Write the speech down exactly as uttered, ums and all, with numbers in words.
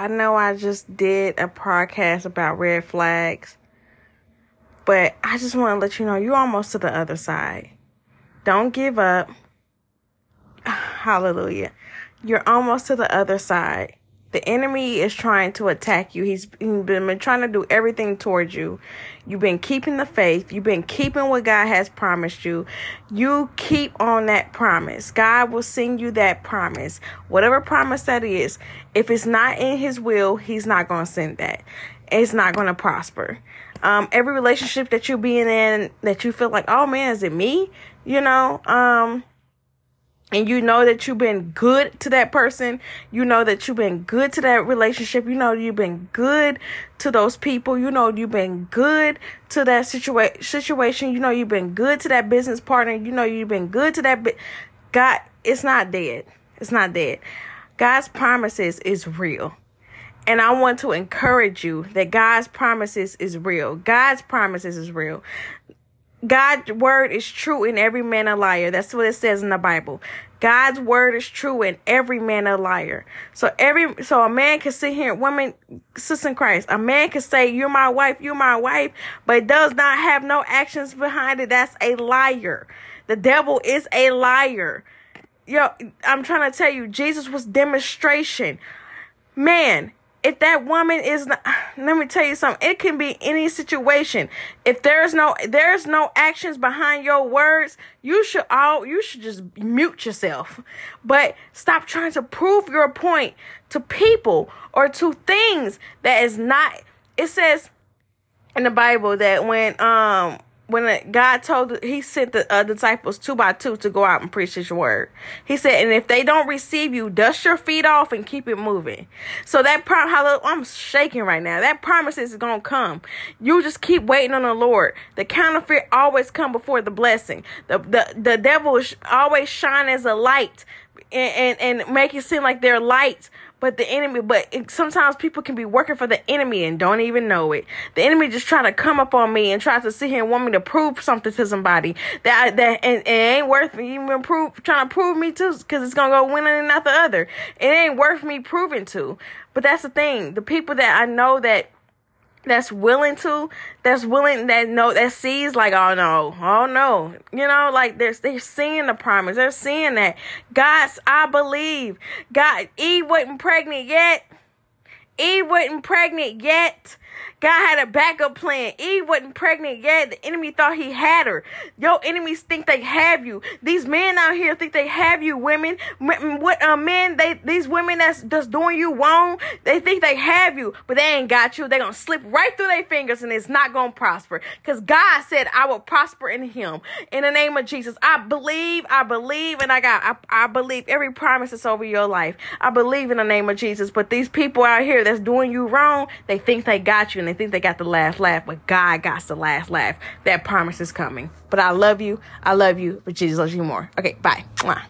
I know I just did a podcast about red flags, but I just want to let you know you're almost to the other side. Don't give up. Hallelujah. You're almost to the other side. The enemy is trying to attack you. He's been trying to do everything towards you. You've been keeping the faith. You've been keeping what God has promised you. You keep on that promise. God will send you that promise. Whatever promise that is, if it's not in his will, he's not going to send that. It's not going to prosper. Um, every relationship that you're being in that you feel like, oh man, is it me? You know, um, and you know that you've been good to that person. You know that you've been good to that relationship. You know you've been good to those people. You know you've been good to that situa- situation. You know you've been good to that business partner. You know you've been good to that. Bi- God, it's not dead. It's not dead. God's promises is real. And I want to encourage you that God's promises is real. God's promises is real. God's word is true and every man a liar. That's what it says in the Bible. God's word is true and every man a liar. So every so a man can sit here, woman, sister in Christ, a man can say, you're my wife, you're my wife, but does not have no actions behind it. That's a liar. The devil is a liar. Yo, I'm trying to tell you, Jesus was demonstration. Man, if that woman is not, let me tell you something, it can be any situation. If there's no, there's no actions behind your words, you should all, you should just mute yourself, but stop trying to prove your point to people or to things that is not. It says in the Bible that when, um, when God told, he sent the uh, disciples two by two to go out and preach his word. He said, and if they don't receive you, dust your feet off and keep it moving. So that promise, I'm shaking right now. That promise is going to come. You just keep waiting on the Lord. The counterfeit always come before the blessing. The, the, the devil always shine as a light and, and, and make it seem like they're lights. But the enemy, but it, sometimes people can be working for the enemy and don't even know it. The enemy just trying to come up on me and try to sit here and want me to prove something to somebody that I, that and, and it ain't worth me even prove trying to prove me to, because it's gonna go one and not the other. It ain't worth me proving to. But that's the thing. The people that I know that that's willing to, that's willing that know that sees like, oh no, oh no, you know, like they're they're seeing the promise, they're seeing that God's. I believe God. Eve wasn't pregnant yet. Eve wasn't pregnant yet. God had a backup plan. Eve wasn't pregnant yet. The enemy thought he had her. Your enemies think they have you. These men out here think they have you, women. What uh, men, they, these women that's, that's doing you wrong, they think they have you, but they ain't got you. They're going to slip right through their fingers and it's not going to prosper. Because God said, I will prosper in him. In the name of Jesus, I believe, I believe, and I got, I, I believe every promise is over your life. I believe in the name of Jesus, but these people out here that's doing you wrong, they think they got you and they think they got the last laugh, but God got the last laugh. That promise is coming. But I love you. I love you. But Jesus loves you more. Okay, bye. Mwah.